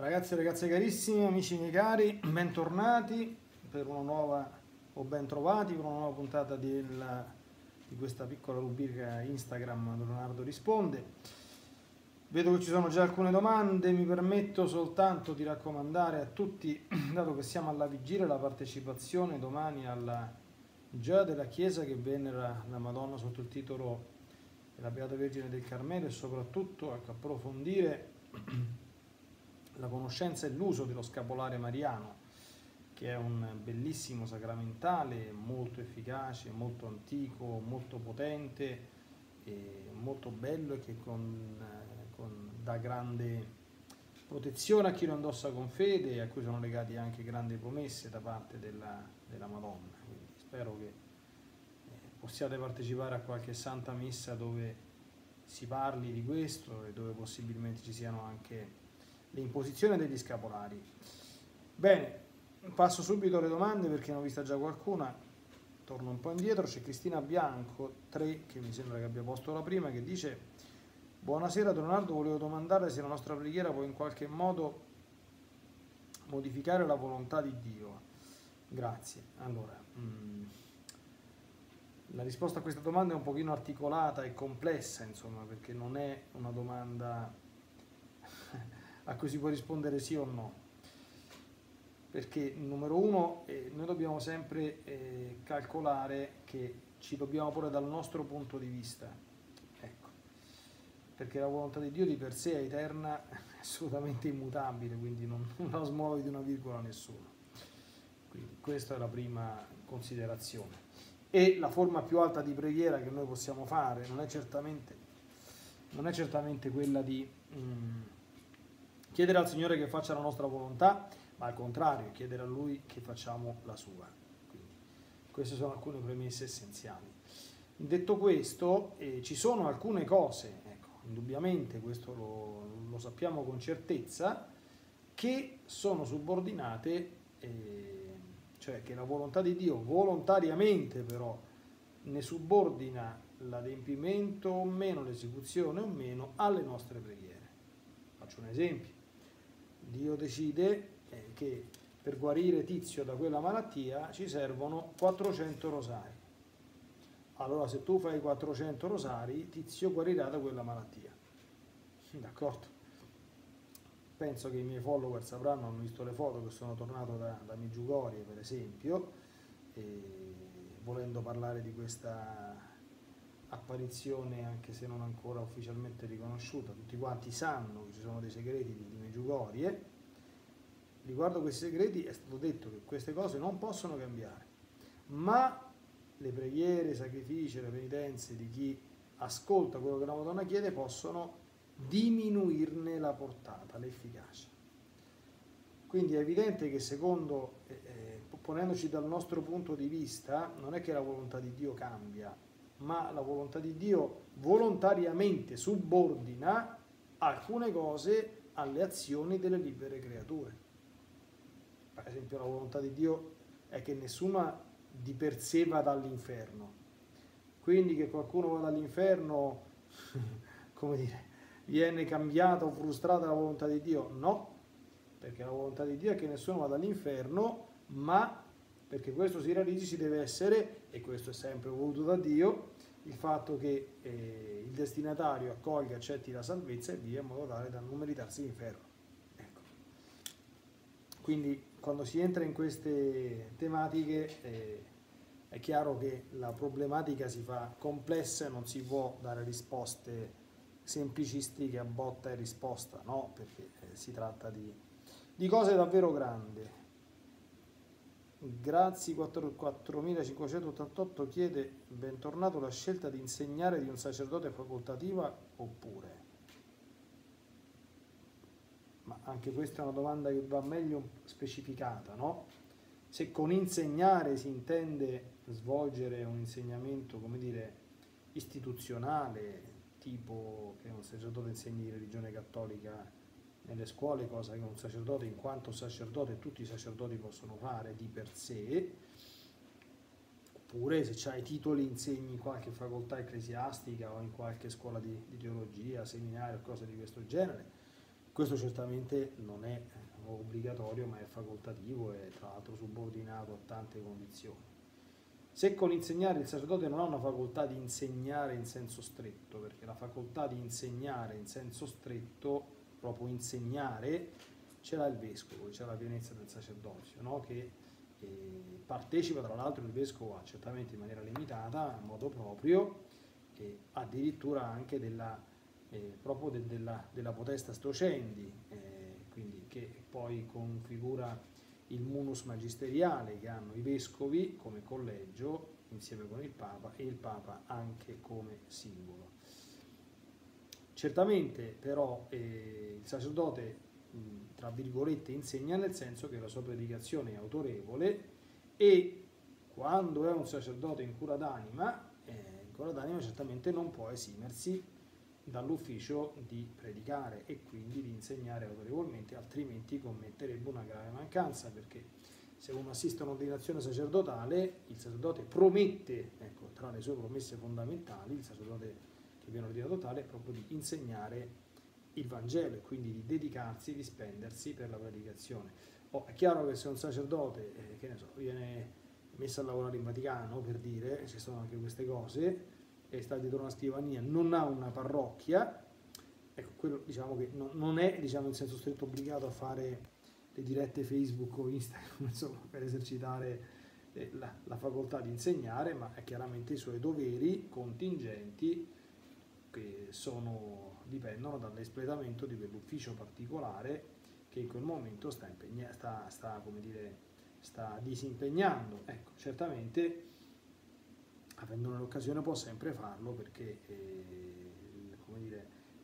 Ragazzi e ragazze carissimi, amici miei cari, bentornati per una nuova, o bentrovati per una nuova puntata di questa piccola rubrica Instagram Leonardo risponde. Vedo che ci sono già alcune domande, mi permetto soltanto di raccomandare a tutti, dato che siamo alla vigilia, la partecipazione domani alla vigilia della Chiesa che venera la Madonna sotto il titolo della Beata Vergine del Carmelo, e soprattutto a approfondire la conoscenza e l'uso dello scapolare mariano, che è un bellissimo sacramentale molto efficace, molto antico, molto potente e molto bello, e che dà grande protezione a chi lo indossa con fede, e a cui sono legati anche grandi promesse da parte della Madonna. Quindi spero che possiate partecipare a qualche santa messa dove si parli di questo e dove possibilmente ci siano anche l'imposizione degli scapolari. Bene, passo subito alle domande perché ne ho vista già qualcuna, torno un po' indietro. C'è Cristina Bianco 3, che mi sembra che abbia posto la prima, che dice: buonasera Leonardo, volevo domandare se la nostra preghiera può in qualche modo modificare la volontà di Dio. Grazie. Allora, la risposta a questa domanda è un pochino articolata e complessa, insomma, perché non è una domanda a cui si può rispondere sì o no, perché numero uno, noi dobbiamo sempre calcolare che ci dobbiamo porre dal nostro punto di vista, ecco, perché la volontà di Dio di per sé è eterna, è assolutamente immutabile, quindi non la smuove di una virgola nessuno. Quindi questa è la prima considerazione, e la forma più alta di preghiera che noi possiamo fare non è certamente quella di chiedere al Signore che faccia la nostra volontà, ma al contrario, chiedere a Lui che facciamo la sua. Quindi, queste sono alcune premesse essenziali. Detto questo, ci sono alcune cose, ecco, indubbiamente questo lo sappiamo con certezza, che sono subordinate, cioè che la volontà di Dio volontariamente però ne subordina l'adempimento o meno, l'esecuzione o meno, alle nostre preghiere. Faccio un esempio. Dio decide che per guarire Tizio da quella malattia ci servono 400 rosari. Allora se tu fai 400 rosari, Tizio guarirà da quella malattia. D'accordo? Penso che i miei follower sapranno, hanno visto le foto che sono tornato da Međugorje, per esempio, volendo parlare di questa apparizione, anche se non ancora ufficialmente riconosciuta. Tutti quanti sanno che ci sono dei segreti di Međugorje. Riguardo a questi segreti è stato detto che queste cose non possono cambiare, ma le preghiere, i sacrifici, le penitenze di chi ascolta quello che la Madonna chiede possono diminuirne la portata, l'efficacia. Quindi è evidente che, secondo, ponendoci dal nostro punto di vista, non è che la volontà di Dio cambia, ma la volontà di Dio volontariamente subordina alcune cose alle azioni delle libere creature. Per esempio, la volontà di Dio è che nessuna di per sé vada all'inferno, quindi che qualcuno vada all'inferno, come dire, viene cambiata o frustrata la volontà di Dio? No, perché la volontà di Dio è che nessuno vada all'inferno, ma perché questo si realizzi ci deve essere, e questo è sempre voluto da Dio, il fatto che il destinatario accolga, accetti la salvezza e via, in modo tale da non meritarsi l'inferno. Ecco. Quindi quando si entra in queste tematiche è chiaro che la problematica si fa complessa e non si può dare risposte semplicistiche a botta e risposta, no? Perché si tratta di cose davvero grandi. Grazie. 4588 chiede: bentornato, la scelta di insegnare di un sacerdote è facoltativa oppure? Ma anche questa è una domanda che va meglio specificata, no? Se con insegnare si intende svolgere un insegnamento, come dire, istituzionale, tipo che un sacerdote insegni religione cattolica nelle scuole, cosa che un sacerdote, in quanto sacerdote, tutti i sacerdoti possono fare di per sé, oppure se hai titoli insegni in qualche facoltà ecclesiastica o in qualche scuola di teologia, seminario, cose di questo genere, Questo certamente non è obbligatorio, ma è facoltativo e tra l'altro subordinato a tante condizioni. Se con insegnare il sacerdote non ha una facoltà di insegnare in senso stretto, perché la facoltà di insegnare in senso stretto, proprio insegnare, ce l'ha il vescovo, c'è la pienezza del sacerdozio, no? Che partecipa tra l'altro il vescovo certamente in maniera limitata, in modo proprio, e addirittura anche della potestas docendi, quindi che poi configura il munus magisteriale che hanno i vescovi come collegio insieme con il Papa e il Papa anche come singolo. Certamente però il sacerdote tra virgolette insegna nel senso che la sua predicazione è autorevole e quando è un sacerdote in cura d'anima, certamente non può esimersi dall'ufficio di predicare e quindi di insegnare autorevolmente, altrimenti commetterebbe una grave mancanza, perché se uno assiste a un'ordinazione sacerdotale, il sacerdote promette, ecco, tra le sue promesse fondamentali, il sacerdote che viene ordinato tale è proprio di insegnare il Vangelo e quindi di dedicarsi, di spendersi per la predicazione. Oh, è chiaro che se un sacerdote, che ne so, viene messo a lavorare in Vaticano, per dire, ci sono anche queste cose, e sta dietro una scrivania, non ha una parrocchia, ecco, quello diciamo che non è, diciamo, in senso stretto obbligato a fare le dirette Facebook o Instagram, insomma, per esercitare la facoltà di insegnare, ma è chiaramente i suoi doveri contingenti che dipendono dall'espletamento di quell'ufficio particolare che in quel momento sta disimpegnando. Ecco, certamente avendone l'occasione può sempre farlo, perché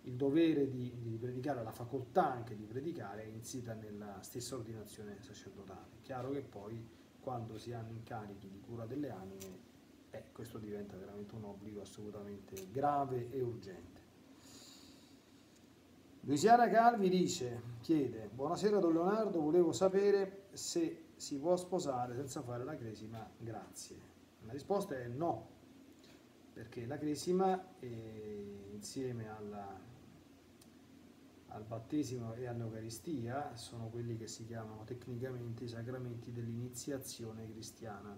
il dovere di predicare, la facoltà anche di predicare è insita nella stessa ordinazione sacerdotale. Chiaro che poi quando si hanno incarichi di cura delle anime questo diventa veramente un obbligo assolutamente grave e urgente. Luciana Calvi chiede: buonasera Don Leonardo, volevo sapere se si può sposare senza fare la cresima, grazie. La risposta è no, perché la cresima insieme al battesimo e all'Eucaristia sono quelli che si chiamano tecnicamente i sacramenti dell'iniziazione cristiana.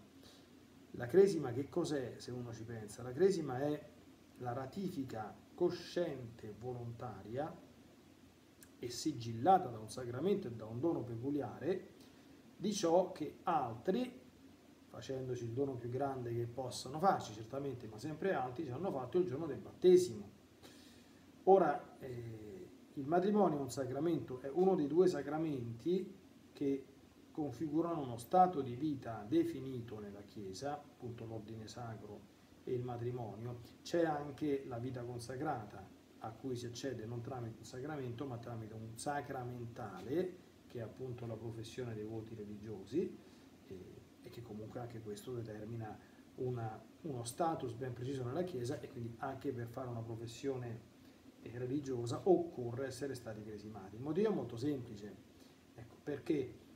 La cresima che cos'è, se uno ci pensa? La cresima è la ratifica cosciente, volontaria e sigillata da un sacramento e da un dono peculiare di ciò che altri, facendoci il dono più grande che possano farci, certamente, ma sempre altri, ci hanno fatto il giorno del battesimo. Ora, il matrimonio è un sacramento, è uno dei due sacramenti che configurano uno stato di vita definito nella Chiesa, appunto l'ordine sacro e il matrimonio. C'è anche la vita consacrata, a cui si accede non tramite un sacramento, ma tramite un sacramentale, che è appunto la professione dei voti religiosi, e che comunque anche questo determina uno status ben preciso nella Chiesa, e quindi anche per fare una professione religiosa occorre essere stati cresimati. Il motivo è molto semplice, ecco, perché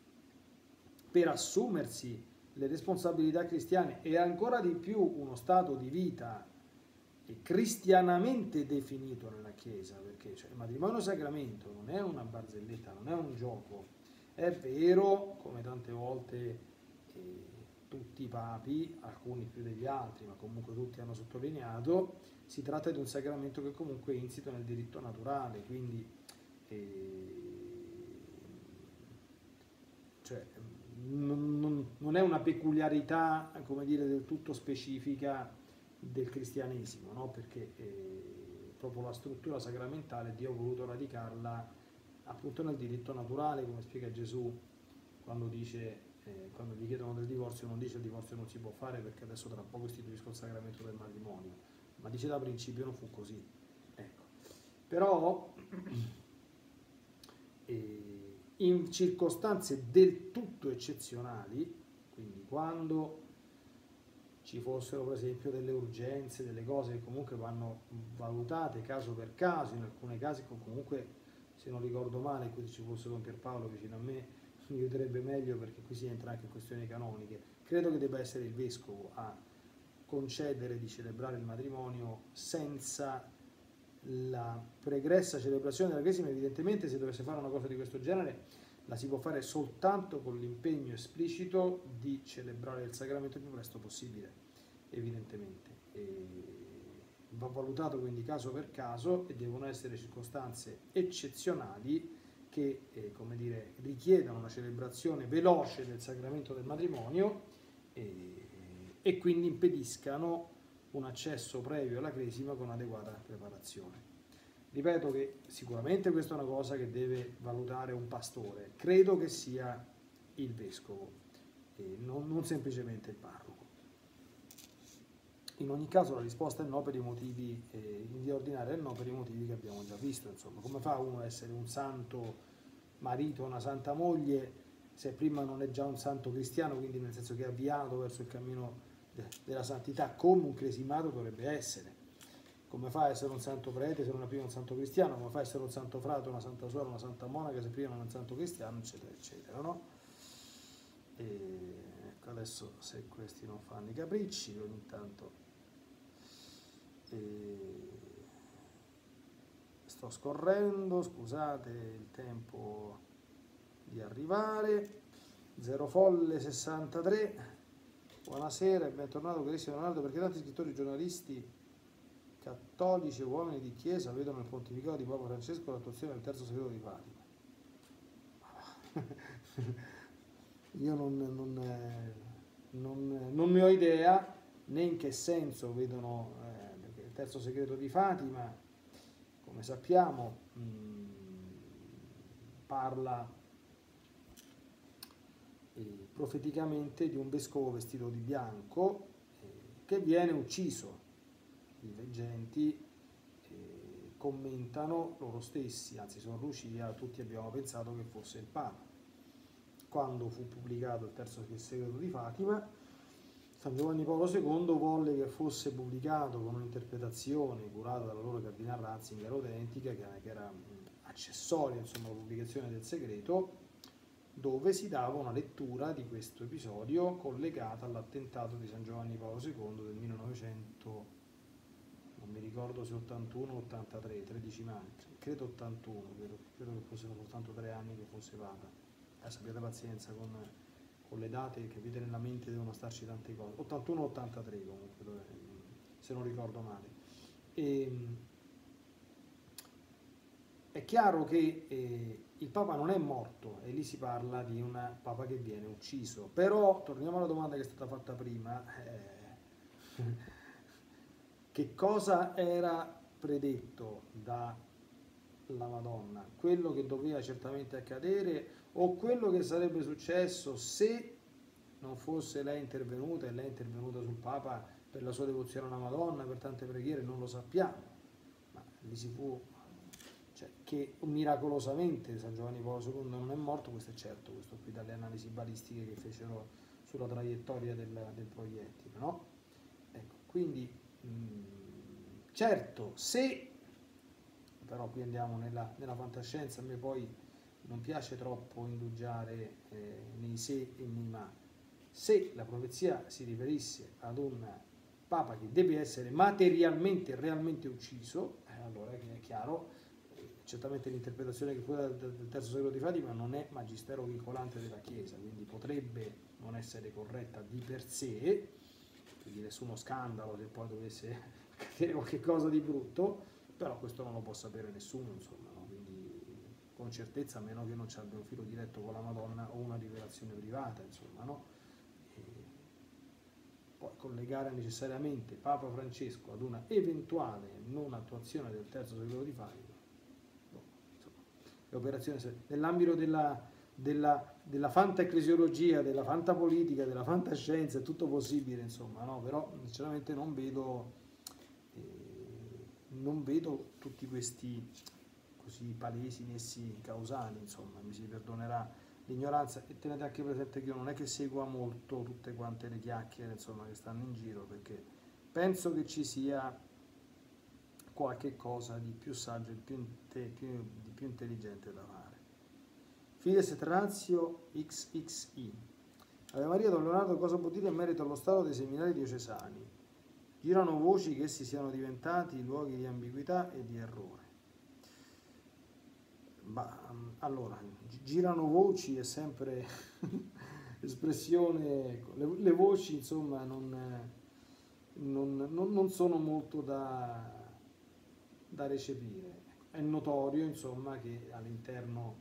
per assumersi le responsabilità cristiane e ancora di più uno stato di vita cristianamente definito nella Chiesa, perché il matrimonio sacramento non è una barzelletta, non è un gioco. È vero, come tante volte tutti i papi, alcuni più degli altri, ma comunque tutti hanno sottolineato, si tratta di un sacramento che comunque è insito nel diritto naturale, quindi non è una peculiarità, come dire, del tutto specifica del cristianesimo, no? Perché proprio la struttura sacramentale Dio ha voluto radicarla appunto nel diritto naturale, come spiega Gesù quando dice, quando gli chiedono del divorzio, non dice il divorzio non si può fare perché adesso tra poco istituisco il sacramento del matrimonio, ma dice da principio non fu così, ecco. Però in circostanze del tutto eccezionali, quindi quando ci fossero per esempio delle urgenze, delle cose che comunque vanno valutate caso per caso, in alcuni casi comunque, se non ricordo male, qui ci fosse Don Pierpaolo vicino a me, mi aiuterebbe meglio, perché qui si entra anche in questioni canoniche, credo che debba essere il vescovo a concedere di celebrare il matrimonio senza la pregressa celebrazione della Chiesa, evidentemente se dovesse fare una cosa di questo genere la si può fare soltanto con l'impegno esplicito di celebrare il sacramento il più presto possibile, evidentemente. E va valutato quindi caso per caso e devono essere circostanze eccezionali che come dire, richiedono una celebrazione veloce del sacramento del matrimonio e quindi impediscano un accesso previo alla cresima con adeguata preparazione. Ripeto che sicuramente questa è una cosa che deve valutare un pastore, credo che sia il vescovo, e non semplicemente il parroco. In ogni caso la risposta è no per i motivi, in via ordinaria è no per i motivi che abbiamo già visto. Insomma, come fa uno a essere un santo marito, una santa moglie, se prima non è già un santo cristiano, quindi nel senso che è avviato verso il cammino della santità, come un cresimato dovrebbe essere. Come fa a essere un santo prete se non è prima un santo cristiano? Come fa a essere un santo frate, una santa suora, una santa monaca se prima non è un santo cristiano, eccetera, eccetera, no? Ecco, adesso se questi non fanno i capricci, ogni tanto sto scorrendo, scusate il tempo di arrivare. 0 Folle 63, buonasera e bentornato carissimo Leonardo. Perché tanti scrittori, giornalisti cattolici e uomini di chiesa vedono nel pontificato di Papa Francesco l'attuazione del terzo segreto di Fatima? Io non ne ho idea né in che senso vedono il terzo segreto di Fatima. Come sappiamo parla profeticamente di un vescovo vestito di bianco che viene ucciso. I leggenti commentano loro stessi, anzi sono Lucia, tutti abbiamo pensato che fosse il Papa. Quando fu pubblicato il terzo segreto di Fatima, San Giovanni Paolo II volle che fosse pubblicato con un'interpretazione curata dall'allora cardinale Ratzinger, autentica, che era accessoria, insomma, alla pubblicazione del segreto, dove si dava una lettura di questo episodio collegata all'attentato di San Giovanni Paolo II del 1900. Non mi ricordo se 81 o 83, 13 anni, credo 81, credo che fossero soltanto 3 anni che fosse Papa. Sappiate pazienza con le date, capite, nella mente devono starci tante cose. 81 o 83 comunque, se non ricordo male. È chiaro che il Papa non è morto e lì si parla di un Papa che viene ucciso. Però, torniamo alla domanda che è stata fatta prima, che cosa era predetto dalla Madonna? Quello che doveva certamente accadere o quello che sarebbe successo se non fosse lei intervenuta, e lei è intervenuta sul Papa per la sua devozione alla Madonna, per tante preghiere, non lo sappiamo. Ma lì si fu, cioè, che miracolosamente San Giovanni Paolo II non è morto, questo è certo, questo qui dalle analisi balistiche che fecero sulla traiettoria del proiettile, no? Ecco, quindi certo, se però qui andiamo nella fantascienza, a me poi non piace troppo indugiare nei se e nei ma. Se la profezia si riferisse ad un Papa che deve essere materialmente, realmente ucciso, allora è chiaro, certamente l'interpretazione che fu del terzo secolo di Fatima non è magistero vincolante della Chiesa, quindi potrebbe non essere corretta di per sé, quindi nessuno scandalo se poi dovesse accadere qualche cosa di brutto, però questo non lo può sapere nessuno, insomma, no? Quindi con certezza, a meno che non ci abbia un filo diretto con la Madonna o una rivelazione privata, insomma, no? E poi collegare necessariamente Papa Francesco ad una eventuale non attuazione del terzo secolo di Fatima, no, insomma, le operazioni nell'ambito della fantaecclesiologia, della fantapolitica, della fantascienza, è tutto possibile, insomma, no? Però sinceramente non vedo tutti questi così palesi nessi causali, insomma, mi si perdonerà l'ignoranza. E tenete anche presente che io non è che segua molto tutte quante le chiacchiere, insomma, che stanno in giro, perché penso che ci sia qualche cosa di più saggio e di più intelligente da fare. Fides et Ratio XXI. Ave Maria, Don Leonardo, cosa può dire in merito allo stato dei seminari diocesani? Girano voci che essi siano diventati luoghi di ambiguità e di errore. Allora, girano voci è sempre espressione, le voci insomma non sono molto da recepire. È notorio insomma che all'interno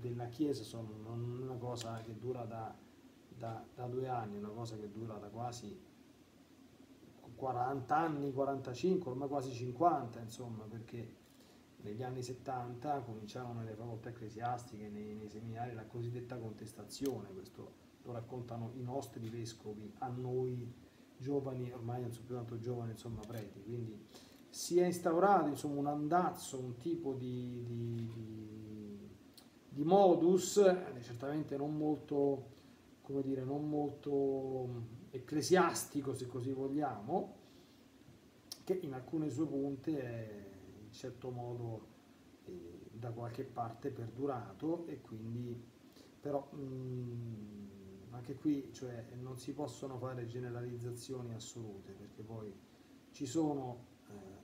della Chiesa sono una cosa che dura da 2 anni, una cosa che dura da quasi 40 anni, 45, ormai quasi 50, insomma, perché negli anni 70 cominciavano nelle facoltà ecclesiastiche, nei seminari, la cosiddetta contestazione. Questo lo raccontano i nostri vescovi, a noi giovani, ormai non sono più tanto giovani, insomma, preti. Quindi si è instaurato insomma un andazzo, un tipo di modus, certamente non molto, come dire, non molto ecclesiastico, se così vogliamo, che in alcune sue punte è in certo modo da qualche parte perdurato, e quindi però anche qui, cioè, non si possono fare generalizzazioni assolute, perché poi ci sono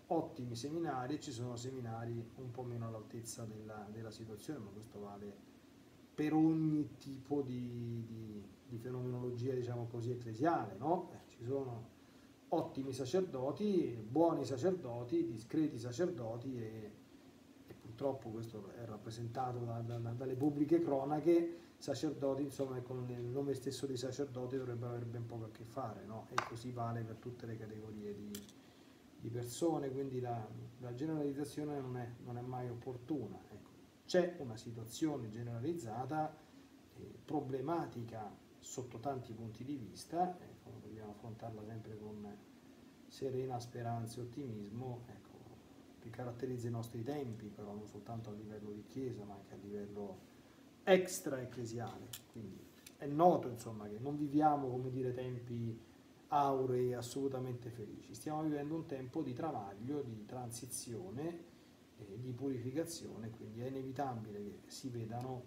ottimi seminari e ci sono seminari un po' meno all'altezza della situazione, ma questo vale per ogni tipo di fenomenologia, diciamo così, ecclesiale, no? Ci sono ottimi sacerdoti, buoni sacerdoti, discreti sacerdoti e purtroppo questo è rappresentato dalle pubbliche cronache, sacerdoti insomma con il nome stesso di sacerdoti dovrebbero avere ben poco a che fare, no? E così vale per tutte le categorie di persone, quindi la generalizzazione non è mai opportuna, ecco. C'è una situazione generalizzata, problematica sotto tanti punti di vista, ecco, dobbiamo affrontarla sempre con serena speranza e ottimismo, ecco, che caratterizza i nostri tempi, però non soltanto a livello di Chiesa, ma anche a livello extra-ecclesiale. Quindi è noto insomma che non viviamo, come dire, tempi aurei assolutamente felici, stiamo vivendo un tempo di travaglio, di transizione, di purificazione, quindi è inevitabile che si vedano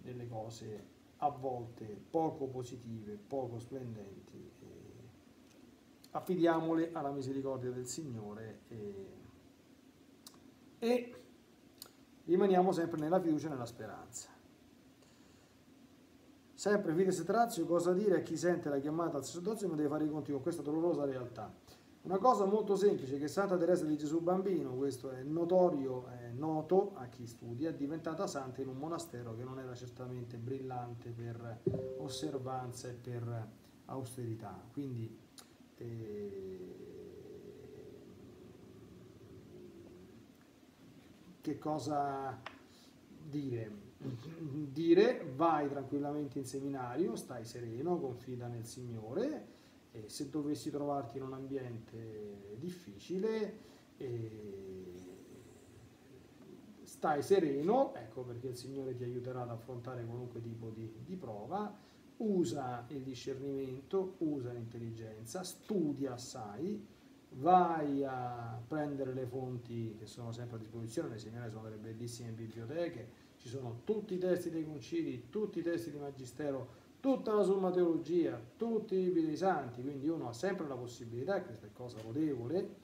delle cose a volte poco positive, poco splendenti. Affidiamole alla misericordia del Signore e rimaniamo sempre nella fiducia e nella speranza. Sempre Fides et Ratio, cosa dire a chi sente la chiamata al sacerdozio ma deve fare i conti con questa dolorosa realtà. Una cosa molto semplice che Santa Teresa di Gesù Bambino, questo è notorio, è noto a chi studia, è diventata santa in un monastero che non era certamente brillante per osservanza e per austerità. Quindi che cosa dire? Dire: vai tranquillamente in seminario, stai sereno, confida nel Signore. E se dovessi trovarti in un ambiente difficile, stai sereno, ecco, perché il Signore ti aiuterà ad affrontare qualunque tipo di prova. Usa il discernimento, usa l'intelligenza, studia assai, vai a prendere le fonti che sono sempre a disposizione. Le seminari sono delle bellissime biblioteche, ci sono tutti i testi dei concili, tutti i testi di magistero, tutta la somma teologia, tutti i libri dei santi, quindi uno ha sempre la possibilità, e questa è cosa lodevole,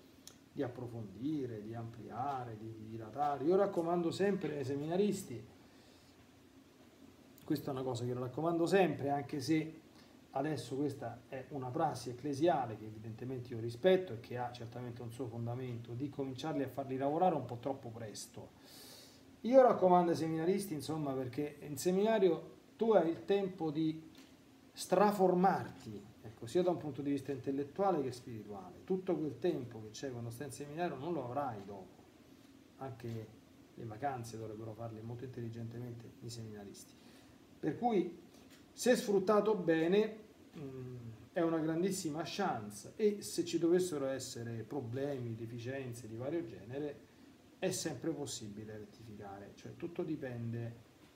di approfondire, di ampliare, di dilatare. Io raccomando sempre ai seminaristi, questa è una cosa che lo raccomando sempre, anche se adesso questa è una prassi ecclesiale che evidentemente io rispetto e che ha certamente un suo fondamento, di cominciarli a farli lavorare un po' troppo presto. Io raccomando ai seminaristi, insomma, perché in seminario tu hai il tempo di straformarti, ecco, sia da un punto di vista intellettuale che spirituale. Tutto quel tempo che c'è quando stai in seminario non lo avrai dopo. Anche le vacanze dovrebbero farle molto intelligentemente i seminaristi. Per cui, se sfruttato bene, è una grandissima chance, e se ci dovessero essere problemi, deficienze di vario genere, è sempre possibile rettificare. Cioè tutto dipende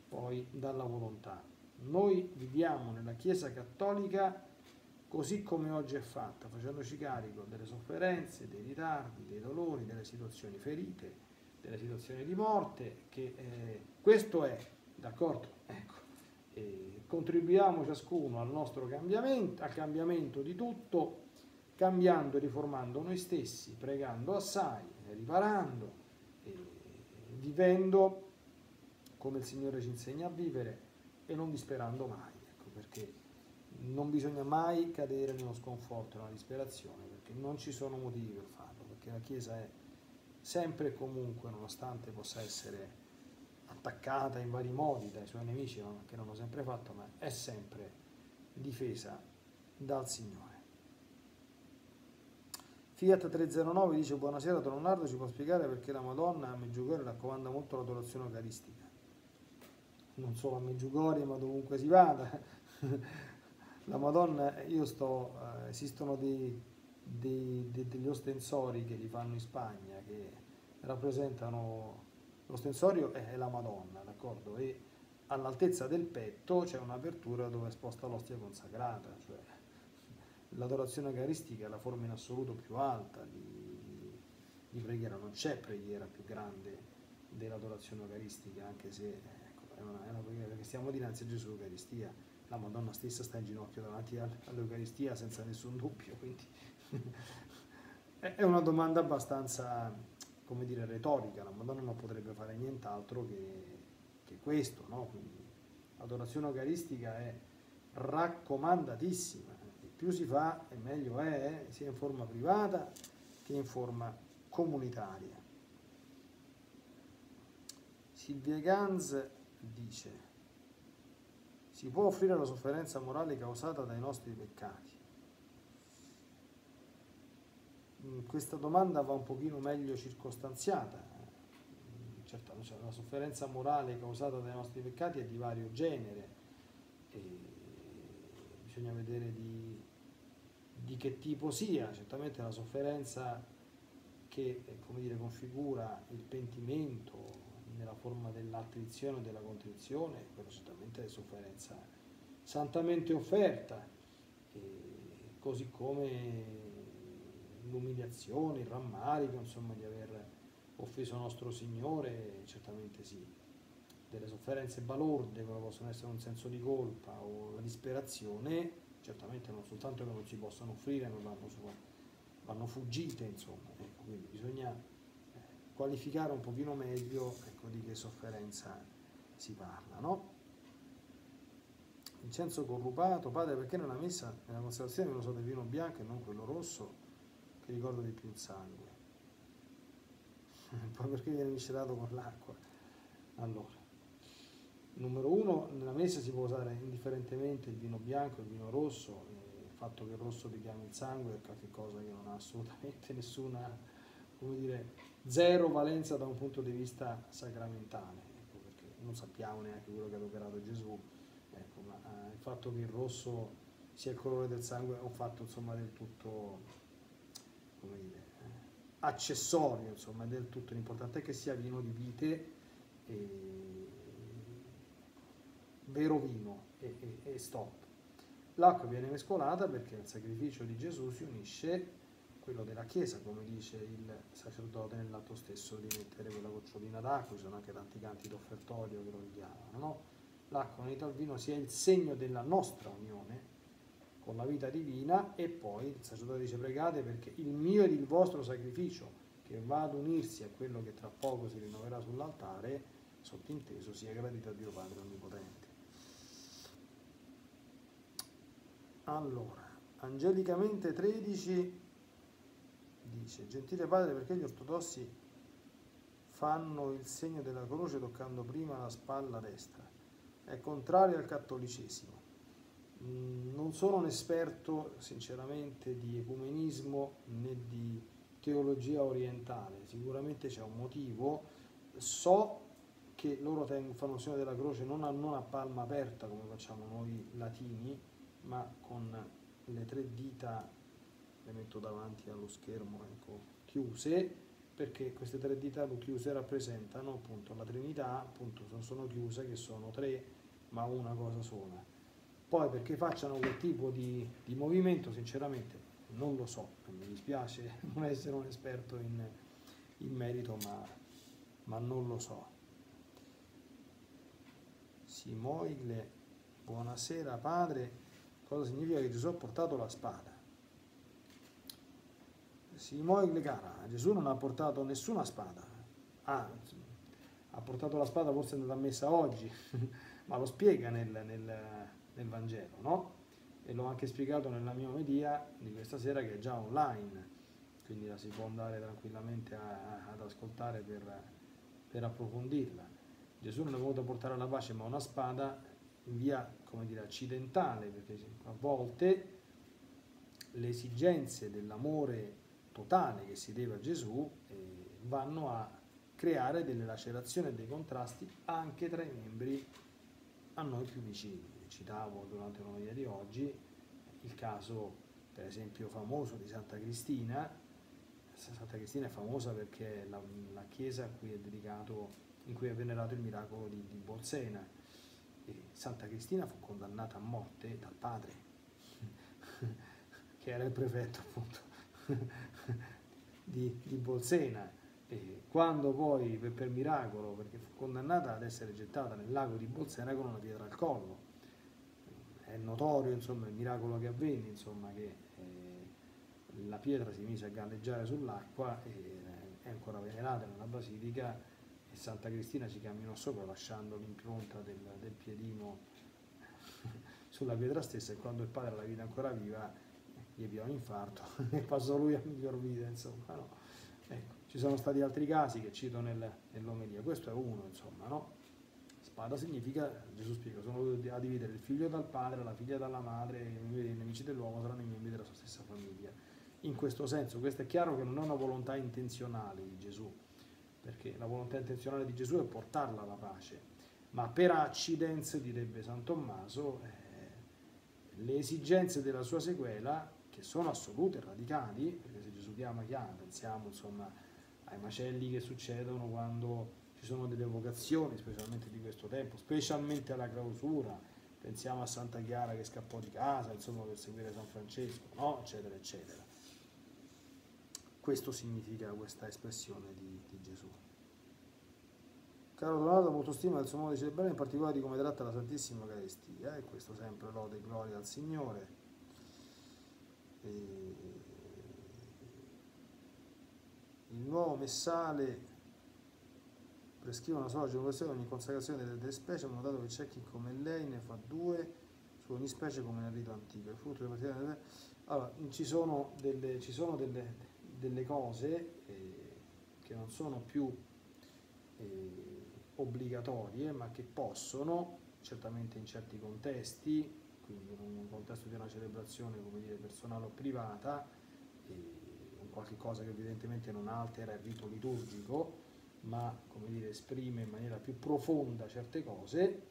poi dalla volontà. Noi viviamo nella Chiesa cattolica così come oggi è fatta, facendoci carico delle sofferenze, dei ritardi, dei dolori, delle situazioni ferite, delle situazioni di morte, che questo è, d'accordo? Ecco, Contribuiamo ciascuno al nostro cambiamento, al cambiamento di tutto, cambiando e riformando noi stessi, pregando assai, riparando, vivendo come il Signore ci insegna a vivere e non disperando mai, ecco, perché non bisogna mai cadere nello sconforto, nella disperazione, perché non ci sono motivi per farlo, perché la Chiesa è sempre e comunque, nonostante possa essere attaccata in vari modi dai suoi nemici, che non l'ho sempre fatto, ma è sempre difesa dal Signore. Fiat 309 dice: buonasera Don Leonardo, ci può spiegare perché la Madonna a Međugorje raccomanda molto l'adorazione eucaristica? Non solo a Međugorje, ma dovunque si vada. La Madonna, esistono degli ostensori che li fanno in Spagna, che rappresentano, l'ostensorio è la Madonna, d'accordo? E all'altezza del petto c'è un'apertura dove è esposta l'ostia consacrata, cioè l'adorazione eucaristica è la forma in assoluto più alta di preghiera, non c'è preghiera più grande dell'adorazione eucaristica, anche se ecco, è una preghiera, perché stiamo dinanzi a Gesù Eucaristia, la Madonna stessa sta in ginocchio davanti all'Eucaristia senza nessun dubbio, quindi è una domanda abbastanza, come dire, retorica. La Madonna non potrebbe fare nient'altro che questo, no? Quindi l'adorazione eucaristica è raccomandatissima. Più si fa e meglio è, sia in forma privata che in forma comunitaria. Silvia Ganz dice: si può offrire la sofferenza morale causata dai nostri peccati? Questa domanda va un pochino meglio circostanziata. Certo, cioè, la sofferenza morale causata dai nostri peccati è di vario genere e bisogna vedere di che tipo sia. Certamente la sofferenza che, come dire, configura il pentimento nella forma dell'attrizione o della contrizione, quello certamente è sofferenza santamente offerta, così come l'umiliazione, il rammarico, insomma, di aver offeso Nostro Signore, certamente sì. Delle sofferenze balorde, come possono essere un senso di colpa o la disperazione, certamente non soltanto che non si possono offrire, ma vanno fuggite, insomma. Ecco, quindi bisogna qualificare un pochino meglio, ecco, di che sofferenza si parla, no? Vincenzo Corrupato: padre, perché nella messa, nella consacrazione viene usato il vino bianco e non quello rosso, che ricorda di più il sangue? Poi perché viene miscelato con l'acqua? Allora, numero 1, nella messa si può usare indifferentemente il vino bianco e il vino rosso. Il fatto che il rosso richiami il sangue è qualcosa che non ha assolutamente nessuna, come dire, zero valenza da un punto di vista sacramentale, ecco, perché non sappiamo neanche quello che ha operato Gesù, ecco, ma il fatto che il rosso sia il colore del sangue è un fatto, insomma, del tutto, come dire, accessorio, insomma, del tutto. L'importante è che sia vino di vite, vero vino, e stop. L'acqua viene mescolata perché il sacrificio di Gesù si unisce quello della Chiesa, come dice il sacerdote nell'atto stesso di mettere quella gocciolina d'acqua. Ci sono anche tanti canti d'offertorio che lo richiamano, no? L'acqua unita al vino sia il segno della nostra unione con la vita divina, e poi il sacerdote dice: pregate perché il mio ed il vostro sacrificio, che va ad unirsi a quello che tra poco si rinnoverà sull'altare, sottinteso, sia gradito a Dio Padre Onnipotente. Allora, Angelicamente 13 dice: gentile padre, perché gli ortodossi fanno il segno della croce toccando prima la spalla destra? È contrario al cattolicesimo. Non sono un esperto, sinceramente, di ecumenismo né di teologia orientale. Sicuramente c'è un motivo. So che loro fanno il segno della croce non a palma aperta, come facciamo noi latini, ma con le 3 dita, le metto davanti allo schermo, ecco, chiuse, perché queste 3 dita chiuse rappresentano appunto la Trinità, appunto sono chiuse, che sono 3, ma una cosa sola. Poi perché facciano quel tipo di movimento, sinceramente non lo so, mi dispiace non essere un esperto in merito, ma non lo so. Simoile Buonasera padre, cosa significa che Gesù ha portato la spada? Simone Glegara, Gesù non ha portato nessuna spada, anzi, ha portato la spada, forse è andata messa oggi, ma lo spiega nel Vangelo, no? E l'ho anche spiegato nella mia omelia di questa sera, che è già online, quindi la si può andare tranquillamente ad ascoltare per approfondirla. Gesù non è voluto portare la pace, ma una spada in via, come dire, accidentale, perché a volte le esigenze dell'amore totale che si deve a Gesù vanno a creare delle lacerazioni e dei contrasti anche tra i membri a noi più vicini. Citavo durante l'omelia di oggi il caso, per esempio, famoso di Santa Cristina. Santa Cristina è famosa perché è la chiesa a cui è dedicato, in cui è venerato il miracolo di Bolsena. E Santa Cristina fu condannata a morte dal padre, che era il prefetto appunto di Bolsena, e quando poi per miracolo, perché fu condannata ad essere gettata nel lago di Bolsena con una pietra al collo. È notorio, insomma, il miracolo che avvenne, insomma, che la pietra si mise a galleggiare sull'acqua, è ancora venerata nella basilica, e Santa Cristina ci camminò sopra lasciando l'impronta del piedino sulla pietra stessa, e quando il padre la vide ancora viva gli ebbe un infarto e passò lui a miglior vita, insomma, no? Ecco, ci sono stati altri casi che cito nell'omelia, questo è uno, insomma, no? Spada significa, Gesù spiega, sono venuto a dividere il figlio dal padre, la figlia dalla madre, i nemici dell'uomo saranno i membri della sua stessa famiglia. In questo senso, questo è chiaro che non è una volontà intenzionale di Gesù, perché la volontà intenzionale di Gesù è portarla alla pace, ma per accidenza, direbbe San Tommaso, le esigenze della sua sequela, che sono assolute, radicali, perché se Gesù chiama, pensiamo, insomma, ai macelli che succedono quando ci sono delle vocazioni, specialmente di questo tempo, specialmente alla clausura, pensiamo a Santa Chiara che scappò di casa, insomma, per seguire San Francesco, no? Eccetera, eccetera. Questo significa questa espressione di Gesù. Caro Leonardo, molto stima del suo modo di celebrare, in particolare di come tratta la Santissima Eucaristia, e questo sempre lode e gloria al Signore. Il nuovo messale prescrive una sola celebrazione ogni consacrazione delle specie, ma dato che c'è chi come lei ne fa due su ogni specie, come nel rito antico. Il frutto delle partite. Allora, ci sono delle cose che non sono più obbligatorie, ma che possono, certamente in certi contesti, quindi in un contesto di una celebrazione, come dire, personale o privata, un qualche cosa che evidentemente non altera il rito liturgico, ma, come dire, esprime in maniera più profonda certe cose,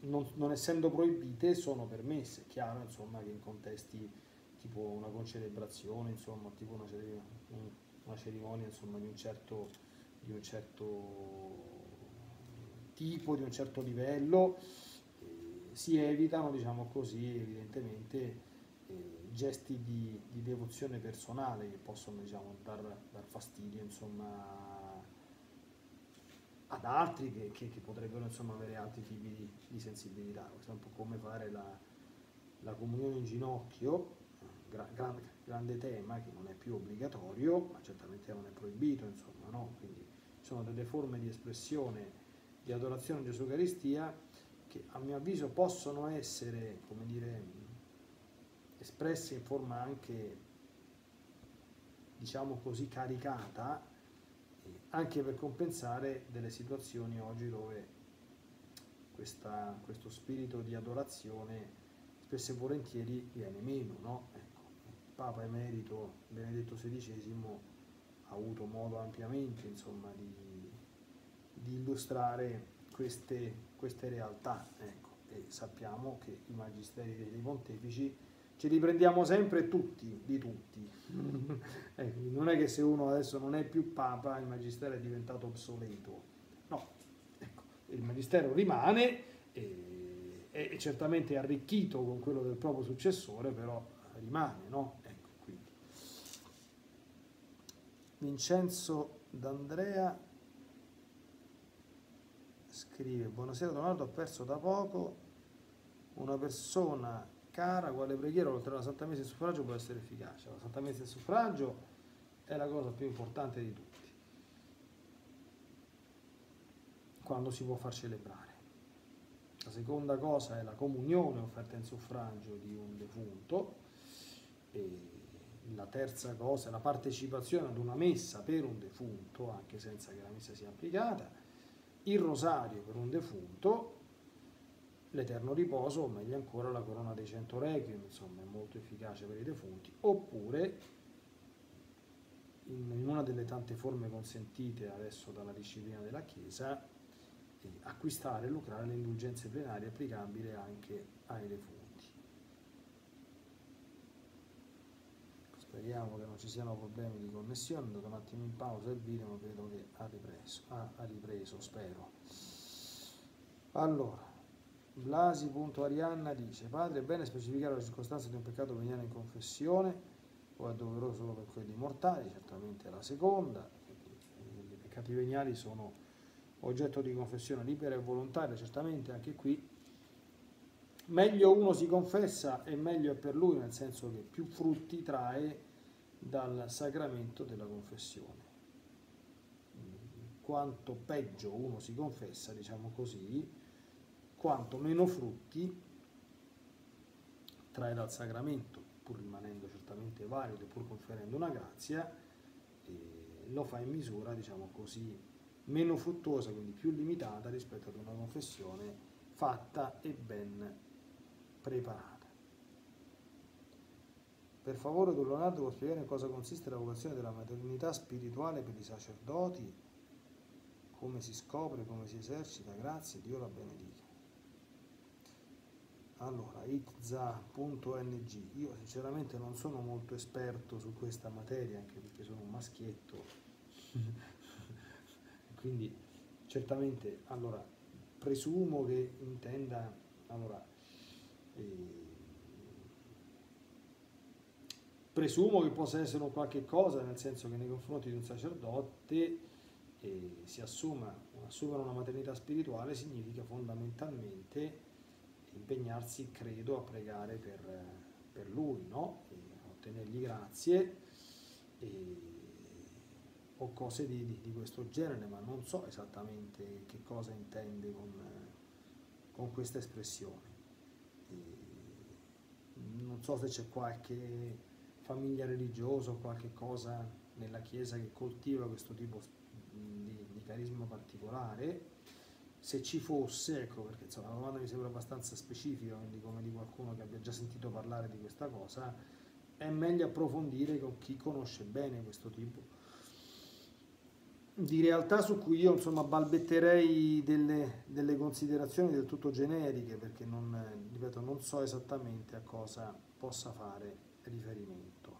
non essendo proibite, sono permesse. È chiaro, insomma, che in contesti tipo una concelebrazione, insomma, tipo una cerimonia, insomma, di un certo tipo, di un certo livello, si evitano, diciamo così, evidentemente gesti di devozione personale che possono, diciamo, dar fastidio, insomma, ad altri che potrebbero, insomma, avere altri tipi di sensibilità. Questo è un po' come fare la comunione in ginocchio, grande tema che non è più obbligatorio, ma certamente non è proibito, insomma, no? Quindi ci sono delle forme di espressione, di adorazione a Gesù Eucaristia, che a mio avviso possono essere, come dire, espresse in forma anche, diciamo così, caricata, anche per compensare delle situazioni oggi dove questo spirito di adorazione spesso e volentieri viene meno, no? Ecco, il Papa Emerito Benedetto XVI ha avuto modo ampiamente, insomma, di illustrare queste realtà, ecco, e sappiamo che i magisteri dei pontefici ce li prendiamo sempre tutti, di tutti. Ecco, non è che se uno adesso non è più papa il magistero è diventato obsoleto, no, ecco, il magistero rimane e certamente è arricchito con quello del proprio successore, però rimane, no? Ecco, quindi Vincenzo D'Andrea scrive: buonasera Leonardo, ho perso da poco una persona cara quale preghiera oltre alla Santa Messa e suffragio può essere efficace. La Santa Messa e suffragio è la cosa più importante di tutti, quando si può far celebrare. La seconda cosa è la comunione offerta in suffragio di un defunto. E la terza cosa è la partecipazione ad una messa per un defunto, anche senza che la messa sia applicata, il rosario per un defunto, l'eterno riposo, o meglio ancora la corona dei 100 requiem, insomma è molto efficace per i defunti, oppure in una delle tante forme consentite adesso dalla disciplina della Chiesa, acquistare e lucrare le indulgenze plenarie applicabili anche ai defunti. Speriamo che non ci siano problemi di connessione. Ho dato un attimo in pausa il video, ma credo che ha ripreso. Ha ripreso, spero. Allora, Blasi.Arianna dice: padre, è bene specificare la circostanza di un peccato veniale in confessione o è doveroso solo per quelli mortali? Certamente la seconda. I peccati veniali sono oggetto di confessione libera e volontaria, certamente anche qui meglio uno si confessa e meglio è per lui, nel senso che più frutti trae dal sacramento della confessione. Quanto peggio uno si confessa, diciamo così, quanto meno frutti trae dal sacramento, pur rimanendo certamente valido, pur conferendo una grazia, lo fa in misura, diciamo così, meno fruttuosa, quindi più limitata rispetto ad una confessione fatta e ben preparata. Per favore, Don Leonardo può spiegare in cosa consiste la vocazione della maternità spirituale per i sacerdoti, come si scopre, come si esercita? Grazie, Dio la benedica. Allora, itza.ng, io sinceramente non sono molto esperto su questa materia, anche perché sono un maschietto, quindi certamente, allora, presumo che intenda, allora, presumo che possa essere un qualche cosa, nel senso che nei confronti di un sacerdote si assumere una maternità spirituale significa fondamentalmente impegnarsi, credo, a pregare per lui, no? E ottenergli grazie, o cose di questo genere, ma non so esattamente che cosa intende con questa espressione. E non so se c'è qualche famiglia religiosa o qualche cosa nella Chiesa che coltiva questo tipo di carisma particolare. Se ci fosse, ecco, perché insomma la domanda mi sembra abbastanza specifica, quindi come di qualcuno che abbia già sentito parlare di questa cosa, è meglio approfondire con chi conosce bene questo tipo di realtà, su cui io insomma balbetterei delle considerazioni del tutto generiche, perché non, ripeto, non so esattamente a cosa possa fare riferimento.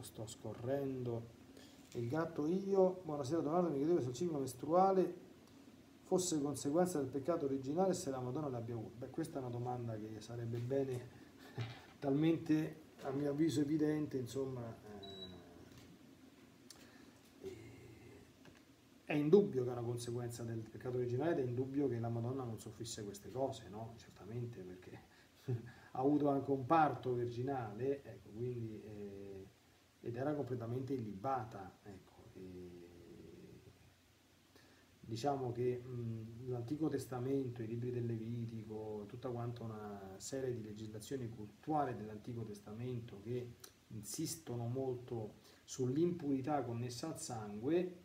Sto scorrendo. Il gatto io, buonasera Donato, mi chiedevo se il ciclo mestruale fosse conseguenza del peccato originale, se la Madonna l'abbia avuto. Beh, questa è una domanda che sarebbe bene, talmente a mio avviso evidente, insomma, è indubbio che è una conseguenza del peccato originale, ed è indubbio che la Madonna non soffrisse queste cose, no? Certamente, perché ha avuto anche un parto virginale, ecco, quindi, ed era completamente illibata, ecco, diciamo che l'Antico Testamento, i libri del Levitico, tutta quanta una serie di legislazioni cultuali dell'Antico Testamento che insistono molto sull'impurità connessa al sangue,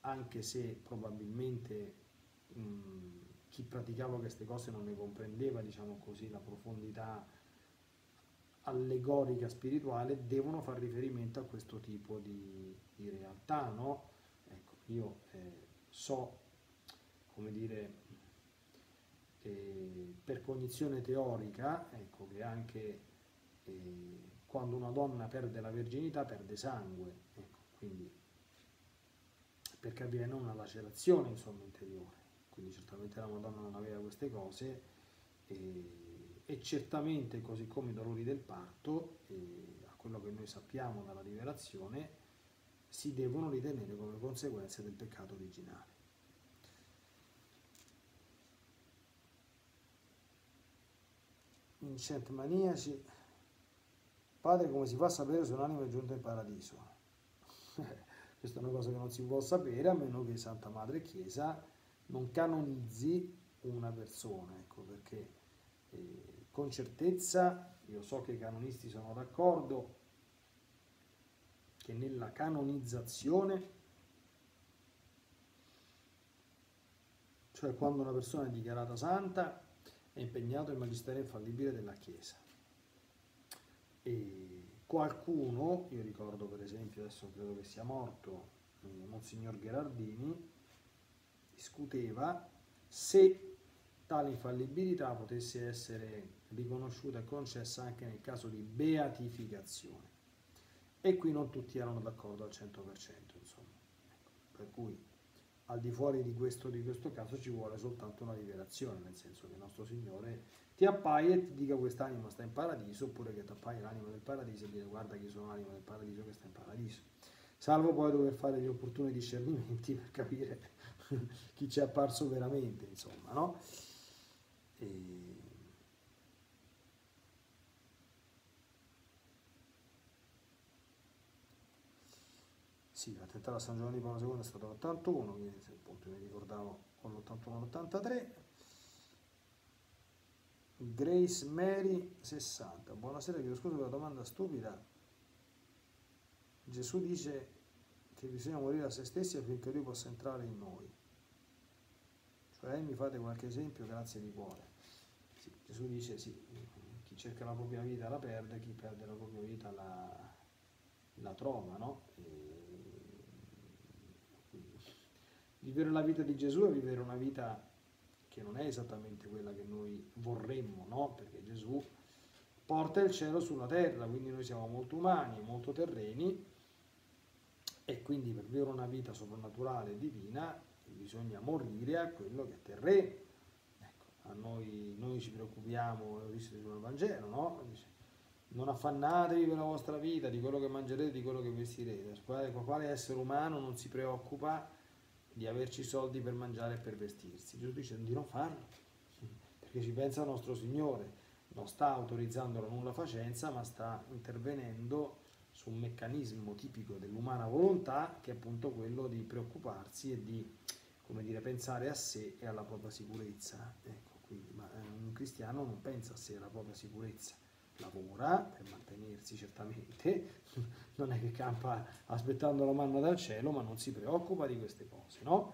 anche se probabilmente chi praticava queste cose non ne comprendeva, diciamo così, la profondità allegorica spirituale, devono far riferimento a questo tipo di realtà, no? Ecco, io so, come dire, per cognizione teorica, ecco, che anche quando una donna perde la verginità perde sangue, ecco, quindi, perché avviene una lacerazione insomma interiore, quindi certamente la Madonna non aveva queste cose, e certamente, così come i dolori del parto, a quello che noi sappiamo dalla Rivelazione, si devono ritenere come conseguenze del peccato originale. vincenti maniaci, padre, come si fa a sapere se un'anima è giunta in paradiso? Questa è una cosa che non si può sapere, a meno che Santa Madre Chiesa non canonizzi una persona, ecco, perché con certezza, io so che i canonisti sono d'accordo che nella canonizzazione, cioè quando una persona è dichiarata santa, è impegnato il magistero infallibile della Chiesa. E qualcuno, io ricordo per esempio, adesso credo che sia morto, Monsignor Gherardini, discuteva se tale infallibilità potesse essere riconosciuta e concessa anche nel caso di beatificazione. E qui non tutti erano d'accordo al 100%, insomma. Ecco, per cui al di fuori di questo caso ci vuole soltanto una rivelazione, nel senso che il Nostro Signore ti appaia e ti dica quest'anima sta in paradiso, oppure che ti appaia l'anima del paradiso e dire guarda che sono l'anima del paradiso che sta in paradiso. Salvo poi dover fare gli opportuni discernimenti per capire chi ci è apparso veramente, insomma, no? Sì, l'attentato a San Giovanni Paolo II è stato l'81, quindi appunto mi ricordavo con l'81-83. Grace Mary 60. Buonasera, chiedo scusa per la domanda stupida. Gesù dice che bisogna morire a se stessi affinché Lui possa entrare in noi. Cioè, mi fate qualche esempio? Grazie di cuore. Sì, Gesù dice sì, chi cerca la propria vita la perde, chi perde la propria vita la trova, no? Vivere la vita di Gesù è vivere una vita che non è esattamente quella che noi vorremmo, no? Perché Gesù porta il cielo sulla terra, quindi noi siamo molto umani, molto terreni, e quindi per vivere una vita soprannaturale e divina bisogna morire a quello che è terreno. Ecco, a noi ci preoccupiamo, l'ho visto nel Vangelo, no? Dice, non affannatevi per la vostra vita, di quello che mangerete, di quello che vestirete. Quale essere umano non si preoccupa di averci soldi per mangiare e per vestirsi? Gesù dice di non farlo, perché ci pensa il Nostro Signore, non sta autorizzando la nulla facenza, ma sta intervenendo su un meccanismo tipico dell'umana volontà, che è appunto quello di preoccuparsi e di, come dire, pensare a sé e alla propria sicurezza. Ecco, quindi, ma un cristiano non pensa a sé e alla propria sicurezza, lavora per mantenersi certamente, non è che campa aspettando la manna dal cielo, ma non si preoccupa di queste cose, no?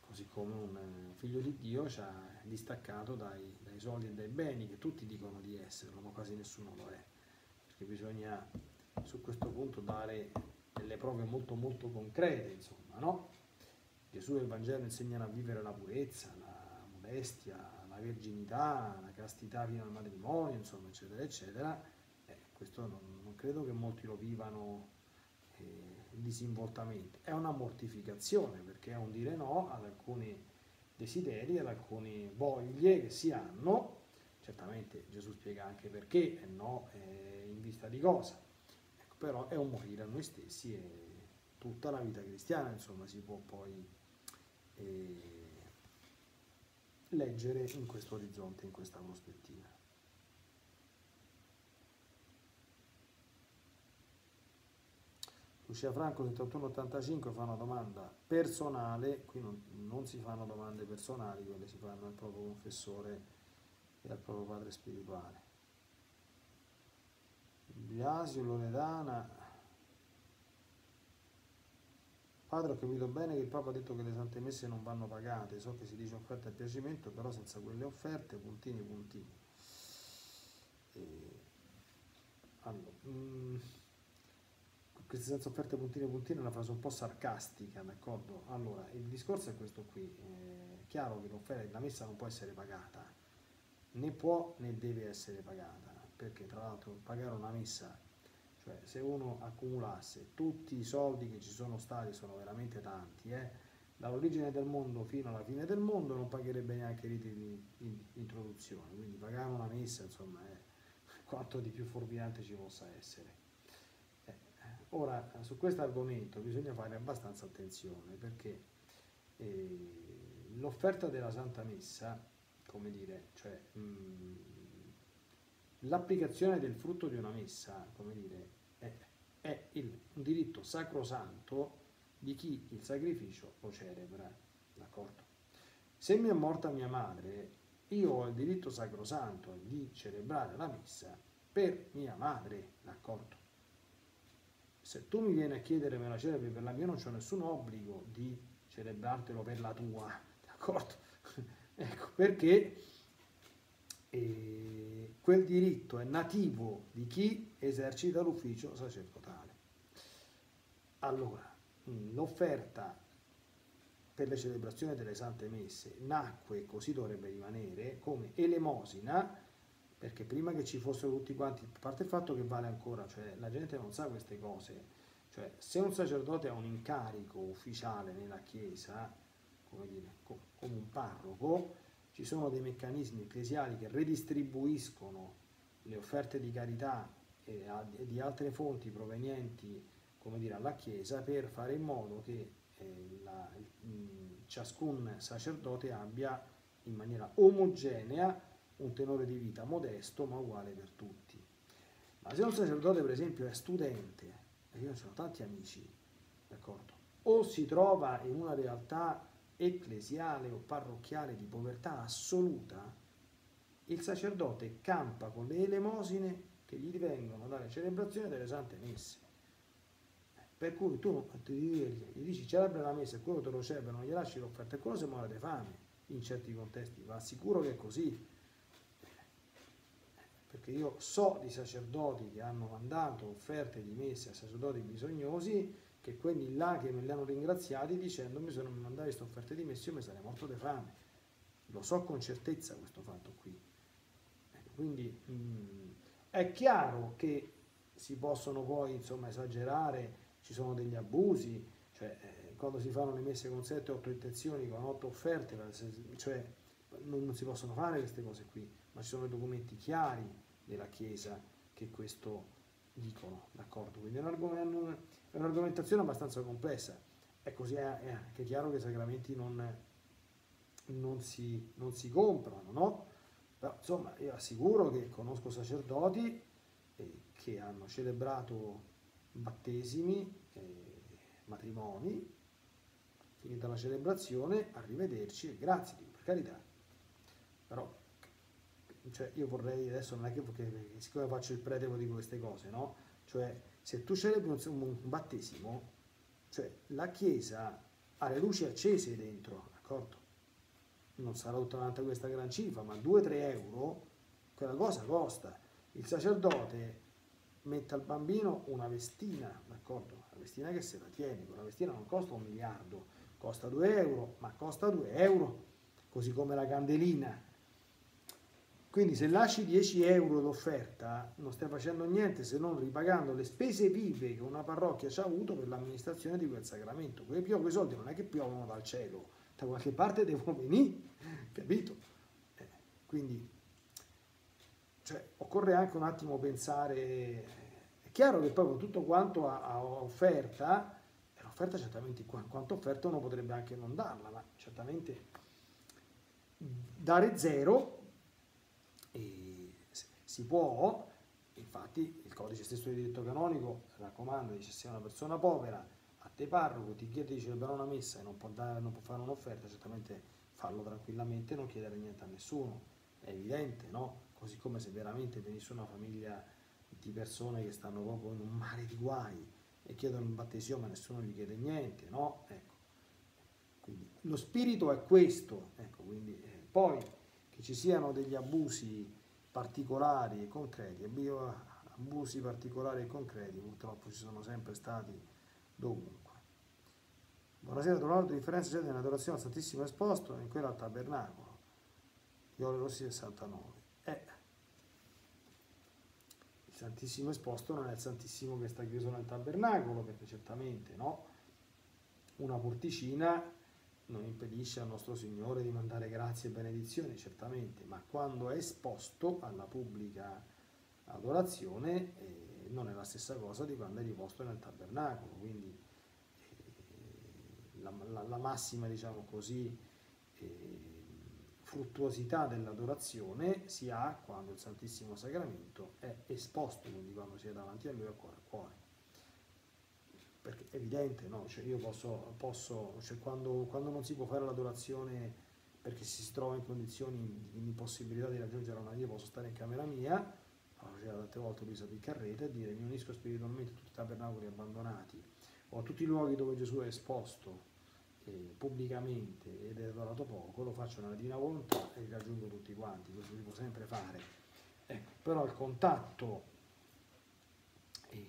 Così come un figlio di Dio ci ha distaccato dai soldi e dai beni, che tutti dicono di esserlo, ma quasi nessuno lo è, perché bisogna su questo punto dare delle prove molto molto concrete, insomma, no? Gesù e il Vangelo insegnano a vivere la purezza, la modestia, la virginità, la castità fino al matrimonio, insomma, eccetera, eccetera. Questo non credo che molti lo vivano disinvoltamente. È una mortificazione, perché è un dire no ad alcuni desideri, ad alcune voglie che si hanno. Certamente Gesù spiega anche perché, e no in vista di cosa. Ecco, però è un morire a noi stessi, e tutta la vita cristiana, insomma, si può poi leggere in questo orizzonte, in questa prospettiva. Lucia Franco 7185 fa una domanda personale. Qui non si fanno domande personali, quelle si fanno al proprio confessore e al proprio padre spirituale. Biasio Loredana. Padre, ho capito bene che il Papa ha detto che le sante messe non vanno pagate, so che si dice offerta e piacimento, però senza quelle offerte, puntini, puntini. Allora, queste senza offerte, puntini, puntini è una frase un po' sarcastica, d'accordo? Allora, il discorso è questo qui, è chiaro che l'offerta, la messa non può essere pagata, né può né deve essere pagata, perché tra l'altro pagare una messa, cioè, se uno accumulasse tutti i soldi che ci sono stati, sono veramente tanti, dall'origine del mondo fino alla fine del mondo, non pagherebbe neanche i riti di introduzione, quindi pagare una messa, insomma, è quanto di più fuorviante ci possa essere. Ora, su questo argomento bisogna fare abbastanza attenzione, perché l'offerta della Santa Messa, come dire, cioè, l'applicazione del frutto di una messa, come dire, è un diritto sacrosanto di chi il sacrificio lo celebra, d'accordo? Se mi è morta mia madre, io ho il diritto sacrosanto di celebrare la messa per mia madre, d'accordo? Se tu mi vieni a chiedere me la celebri per la mia, non c'è nessun obbligo di celebrartelo per la tua, d'accordo? Ecco, perché quel diritto è nativo di chi esercita l'ufficio sacerdotale. Allora, l'offerta per la celebrazione delle sante messe nacque, così dovrebbe rimanere, come elemosina, perché prima che ci fossero tutti quanti, a parte il fatto che vale ancora, cioè la gente non sa queste cose, cioè se un sacerdote ha un incarico ufficiale nella Chiesa, come dire, come un parroco, ci sono dei meccanismi ecclesiali che redistribuiscono le offerte di carità e di altre fonti provenienti, come dire, alla Chiesa, per fare in modo che ciascun sacerdote abbia in maniera omogenea un tenore di vita modesto ma uguale per tutti. Ma se un sacerdote, per esempio, è studente, e io sono tanti amici, d'accordo, o si trova in una realtà ecclesiale o parrocchiale di povertà assoluta, il sacerdote campa con le elemosine che gli vengono dalla celebrazione delle sante messe. Per cui tu gli dici celebra la messa e quello te lo celebra, non gli lasci l'offerta, e quello si muore di fame in certi contesti, va sicuro che è così, perché io so di sacerdoti che hanno mandato offerte di messe a sacerdoti bisognosi, che quelli là che me li hanno ringraziati dicendomi se non mi mandavi queste offerte di messe io mi sarei morto di fame. Lo so con certezza questo fatto qui. Quindi è chiaro che si possono poi, insomma, esagerare, ci sono degli abusi, cioè quando si fanno le messe con 7-8 intenzioni, con 8 offerte, cioè non si possono fare queste cose qui, ma ci sono i documenti chiari della Chiesa che questo dicono, d'accordo? Quindi è un'argomentazione abbastanza complessa, è così, è anche chiaro che i sacramenti non si comprano, no? Però, insomma, io assicuro che conosco sacerdoti che hanno celebrato battesimi, matrimoni, finita la celebrazione, arrivederci e grazie, per carità. Però, cioè, io vorrei, adesso non è che, perché siccome faccio il prete di queste cose, no? Cioè, se tu celebri un battesimo, cioè, la Chiesa ha le luci accese dentro, d'accordo? Non sarà tutta un'altra questa gran cifra, ma 2-3 euro, quella cosa costa. Il sacerdote mette al bambino una vestina, d'accordo? La vestina che se la tiene, quella vestina non costa 1 miliardo, costa 2 euro, ma costa 2 euro, così come la candelina. Quindi se lasci 10 euro d'offerta non stai facendo niente se non ripagando le spese vive che una parrocchia ci ha avuto per l'amministrazione di quel sacramento. Quei soldi non è che piovono dal cielo, da qualche parte devono venire, capito? Quindi, cioè, occorre anche un attimo pensare, è chiaro che poi con tutto quanto a offerta, e l'offerta certamente quanto offerta uno potrebbe anche non darla, ma certamente dare zero si può. Infatti il codice stesso di diritto canonico raccomanda, dice, se una persona povera a te parroco ti chiede di celebrare una messa e non può fare un'offerta, certamente farlo tranquillamente, non chiedere niente a nessuno, è evidente, no? Così come se veramente venisse una famiglia di persone che stanno proprio in un mare di guai e chiedono un battesimo ma nessuno gli chiede niente, no? Ecco, quindi lo spirito è questo, ecco, quindi poi che ci siano degli abusi particolari e concreti, purtroppo ci sono sempre stati dovunque. Buonasera, Leonardo, di Firenze c'è un'adorazione al Santissimo Esposto in quella al Tabernacolo, Viole Rossi 69. Il Santissimo Esposto non è il Santissimo che sta chiuso nel Tabernacolo, perché certamente, no? Una porticina non impedisce al Nostro Signore di mandare grazie e benedizioni, certamente, ma quando è esposto alla pubblica adorazione non è la stessa cosa di quando è riposto nel Tabernacolo. Quindi la massima, diciamo così, fruttuosità dell'adorazione si ha quando il Santissimo Sacramento è esposto, quindi quando si è davanti a Lui a cuore a cuore. Perché è evidente, no? Cioè io posso, quando non si può fare l'adorazione perché si trova in condizioni di impossibilità di raggiungere una via, posso stare in camera mia, faceva tante volte Luisa Piccarreta, e dire: mi unisco spiritualmente a tutti i tabernacoli abbandonati o a tutti i luoghi dove Gesù è esposto pubblicamente ed è adorato poco, lo faccio nella divina volontà e li raggiungo tutti quanti. Questo si può sempre fare, ecco. Però il contatto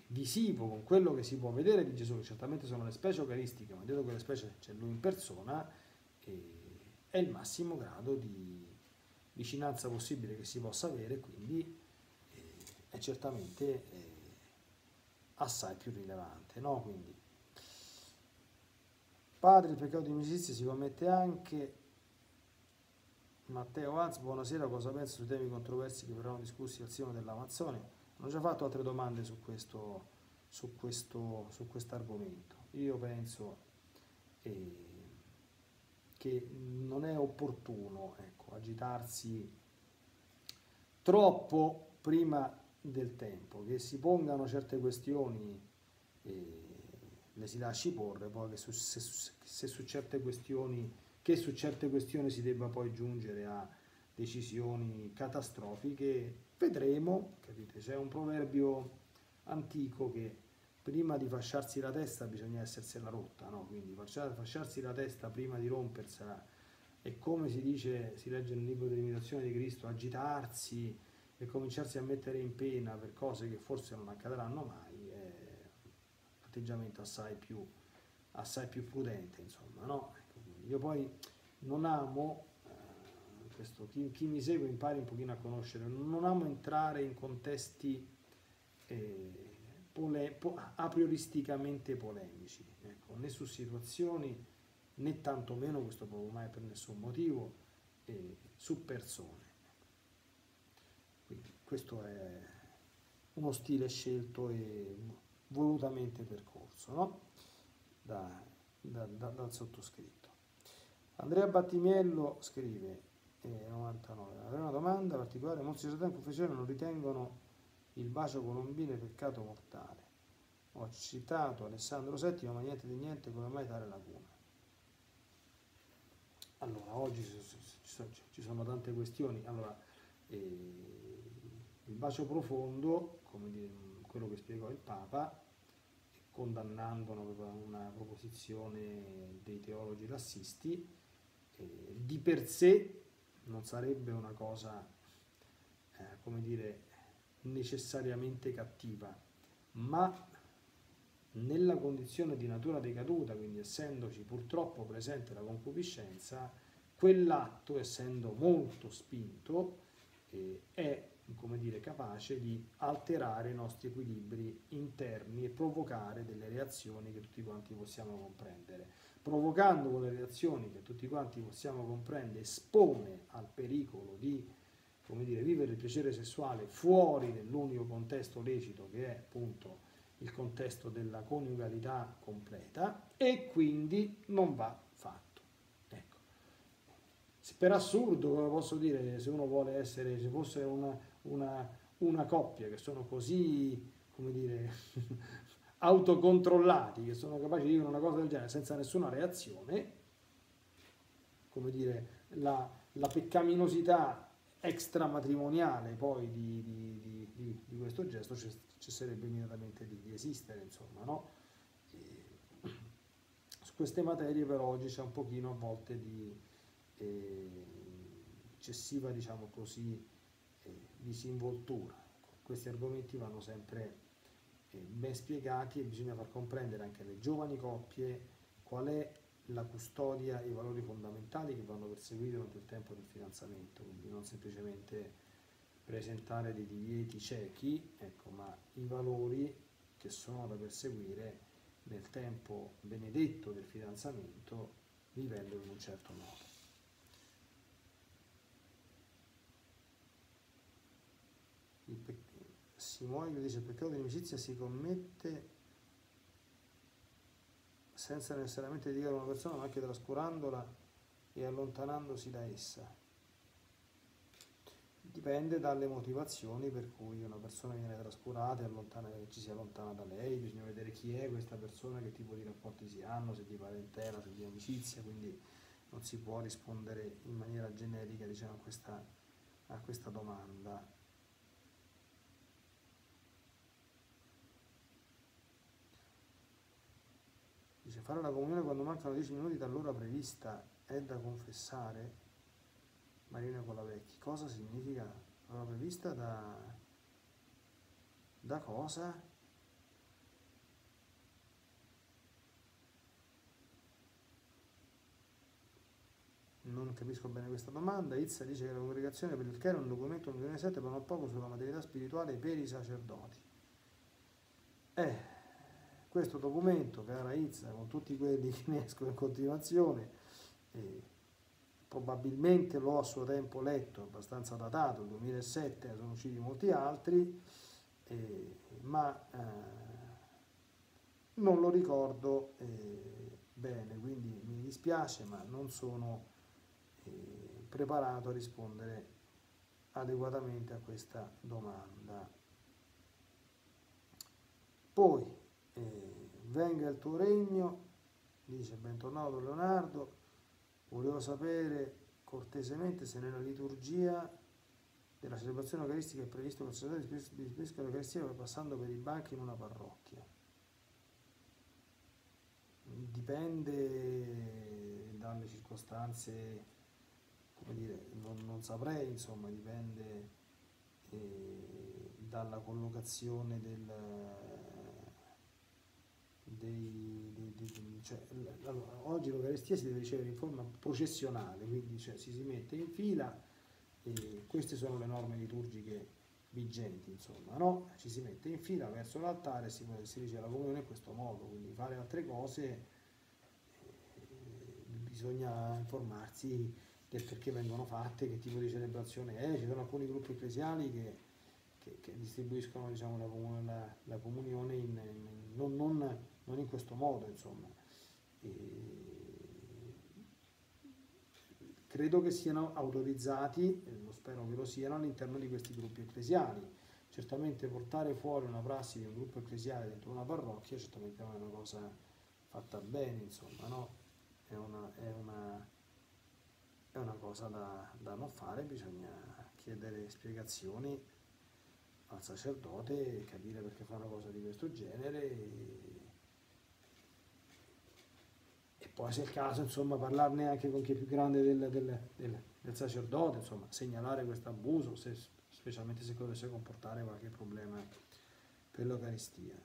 visivo con quello che si può vedere di Gesù, che certamente sono le specie eucaristiche, ma dietro quelle specie c'è Lui in persona, è il massimo grado di vicinanza possibile che si possa avere, quindi è certamente assai più rilevante, no? Quindi, padre, il peccato di amicizia si commette anche. Matteo Az, buonasera, cosa penso sui temi controversi che verranno discussi al Sinodo dell'Amazzonia? Hanno già fatto altre domande su questo argomento. Io penso che non è opportuno, ecco, agitarsi troppo prima del tempo, che si pongano certe questioni le si lasci porre, poi che su certe questioni si debba poi giungere a decisioni catastrofiche, vedremo, capite? C'è un proverbio antico che prima di fasciarsi la testa bisogna essersela rotta, no? Quindi fasciarsi la testa prima di rompersela, e come si dice, si legge nel libro dell'imitazione di Cristo, agitarsi e cominciarsi a mettere in pena per cose che forse non accadranno mai è un atteggiamento assai più prudente, insomma, no? Io poi non amo, questo chi mi segue impari un pochino a conoscere, non amo entrare in contesti aprioristicamente polemici, ecco, né su situazioni né tantomeno, questo proprio mai per nessun motivo, su persone. Questo è uno stile scelto e volutamente percorso, no? dal sottoscritto. Andrea Battimiello scrive, 99, avrei una domanda particolare. Molti sacerdoti in confessione non ritengono il bacio colombino peccato mortale. Ho citato Alessandro VII, ma niente di niente, come mai tale laguna? Allora, oggi ci sono tante questioni. Allora, il bacio profondo, come dire, quello che spiegò il Papa, condannando una proposizione dei teologi lassisti, di per sé non sarebbe una cosa, come dire, necessariamente cattiva, ma nella condizione di natura decaduta, quindi essendoci purtroppo presente la concupiscenza, quell'atto, essendo molto spinto, è, come dire, capace di alterare i nostri equilibri interni e provocare delle reazioni che tutti quanti possiamo comprendere. Provocando quelle reazioni che tutti quanti possiamo comprendere, espone al pericolo di, come dire, vivere il piacere sessuale fuori dell'unico contesto lecito, che è appunto il contesto della coniugalità completa, e quindi non va fatto. Per assurdo, come posso dire, se uno vuole essere, se fosse una coppia che sono così, come dire, autocontrollati, che sono capaci di dire una cosa del genere senza nessuna reazione, come dire, la peccaminosità extramatrimoniale poi di questo gesto cesserebbe immediatamente di esistere, insomma, no? E su queste materie però oggi c'è un pochino a volte di eccessiva, diciamo così, disinvoltura. Questi argomenti vanno sempre ben spiegati, e bisogna far comprendere anche alle giovani coppie qual è la custodia e i valori fondamentali che vanno perseguiti durante il tempo del fidanzamento, quindi non semplicemente presentare dei divieti ciechi, ecco, ma i valori che sono da perseguire nel tempo benedetto del fidanzamento, vivendo in un certo modo. Simone dice: il peccato di amicizia si commette senza necessariamente dedicare una persona, ma anche trascurandola e allontanandosi da essa. dipende dalle motivazioni per cui una persona viene trascurata e ci si allontana da lei. Bisogna vedere chi è questa persona, che tipo di rapporti si hanno, se di parentela, se di amicizia, quindi non si può rispondere in maniera generica, diciamo, a questa domanda. Dice: fare la comunione quando mancano 10 minuti dall'ora prevista è da confessare? Marina Colavecchi, cosa significa l'ora prevista? Da cosa? Non capisco bene questa domanda. Izza dice che la Congregazione per il Clero è un documento del 2007 parla poco sulla maternità spirituale per i sacerdoti. Questo documento, cara Izza, con tutti quelli che ne escono in continuazione, probabilmente l'ho a suo tempo letto, abbastanza datato, il 2007, sono usciti molti altri, non lo ricordo bene, quindi mi dispiace, ma non sono preparato a rispondere adeguatamente a questa domanda. Poi, venga il tuo regno, dice bentornato Leonardo, volevo sapere cortesemente se nella liturgia della celebrazione eucaristica è previsto che il sacerdote distribuisca l'eucaristia passando per i banchi in una parrocchia. Dipende dalle circostanze, come dire, non saprei, insomma, dipende dalla collocazione oggi l'Eucaristia si deve ricevere in forma processionale, quindi si mette in fila, e queste sono le norme liturgiche vigenti, insomma, no? Ci si mette in fila verso l'altare e si riceve la comunione in questo modo, quindi fare altre cose bisogna informarsi del perché vengono fatte, che tipo di celebrazione è. Ci sono alcuni gruppi ecclesiali che distribuiscono, diciamo, la comunione non in questo modo, insomma. Credo che siano autorizzati, lo spero che lo siano, all'interno di questi gruppi ecclesiali. Certamente portare fuori una prassi di un gruppo ecclesiale dentro una parrocchia certamente non è una cosa fatta bene, insomma, no? È una cosa da non fare, bisogna chiedere spiegazioni al sacerdote e capire perché fa una cosa di questo genere, e poi, se è il caso, insomma, parlarne anche con chi è più grande del sacerdote, insomma, segnalare questo abuso, specialmente se dovesse comportare qualche problema per l'Eucaristia.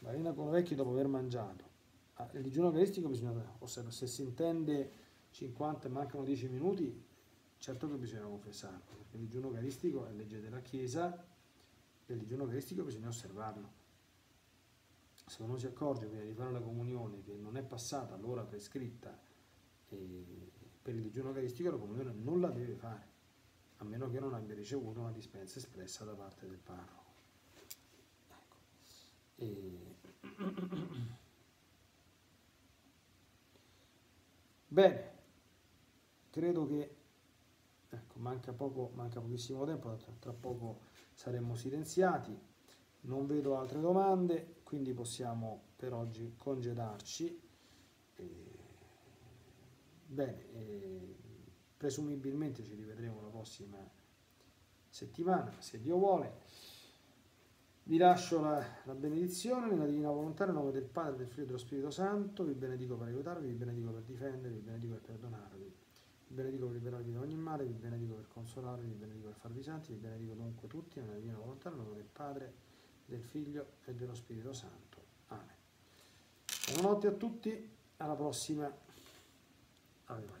Marina Colavecchi, dopo aver mangiato, il digiuno eucaristico bisogna, ossia, se si intende 50 e mancano 10 minuti, certo che bisogna confessarlo, perché il digiuno eucaristico è legge della Chiesa e il digiuno eucaristico bisogna osservarlo. Se uno si accorge prima di fare la comunione che non è passata l'ora prescritta per il digiuno eucaristico, la comunione non la deve fare, a meno che non abbia ricevuto una dispensa espressa da parte del parroco. Ecco. Bene, credo che, ecco, manca pochissimo tempo, tra poco saremo silenziati, non vedo altre domande, quindi possiamo per oggi congedarci. Bene, presumibilmente ci rivedremo la prossima settimana, se Dio vuole. Vi lascio la benedizione nella divina volontà, nel nome del Padre, del Figlio e dello Spirito Santo. Vi benedico per aiutarvi, vi benedico per difendervi, vi benedico per perdonarvi. Vi benedico per liberarvi da ogni male, vi benedico per consolarvi, vi benedico per farvi santi, vi benedico dunque tutti nella divina volontà, nel nome del Padre, del Figlio e dello Spirito Santo. Amen. Buonanotte a tutti, alla prossima. Ave Maria.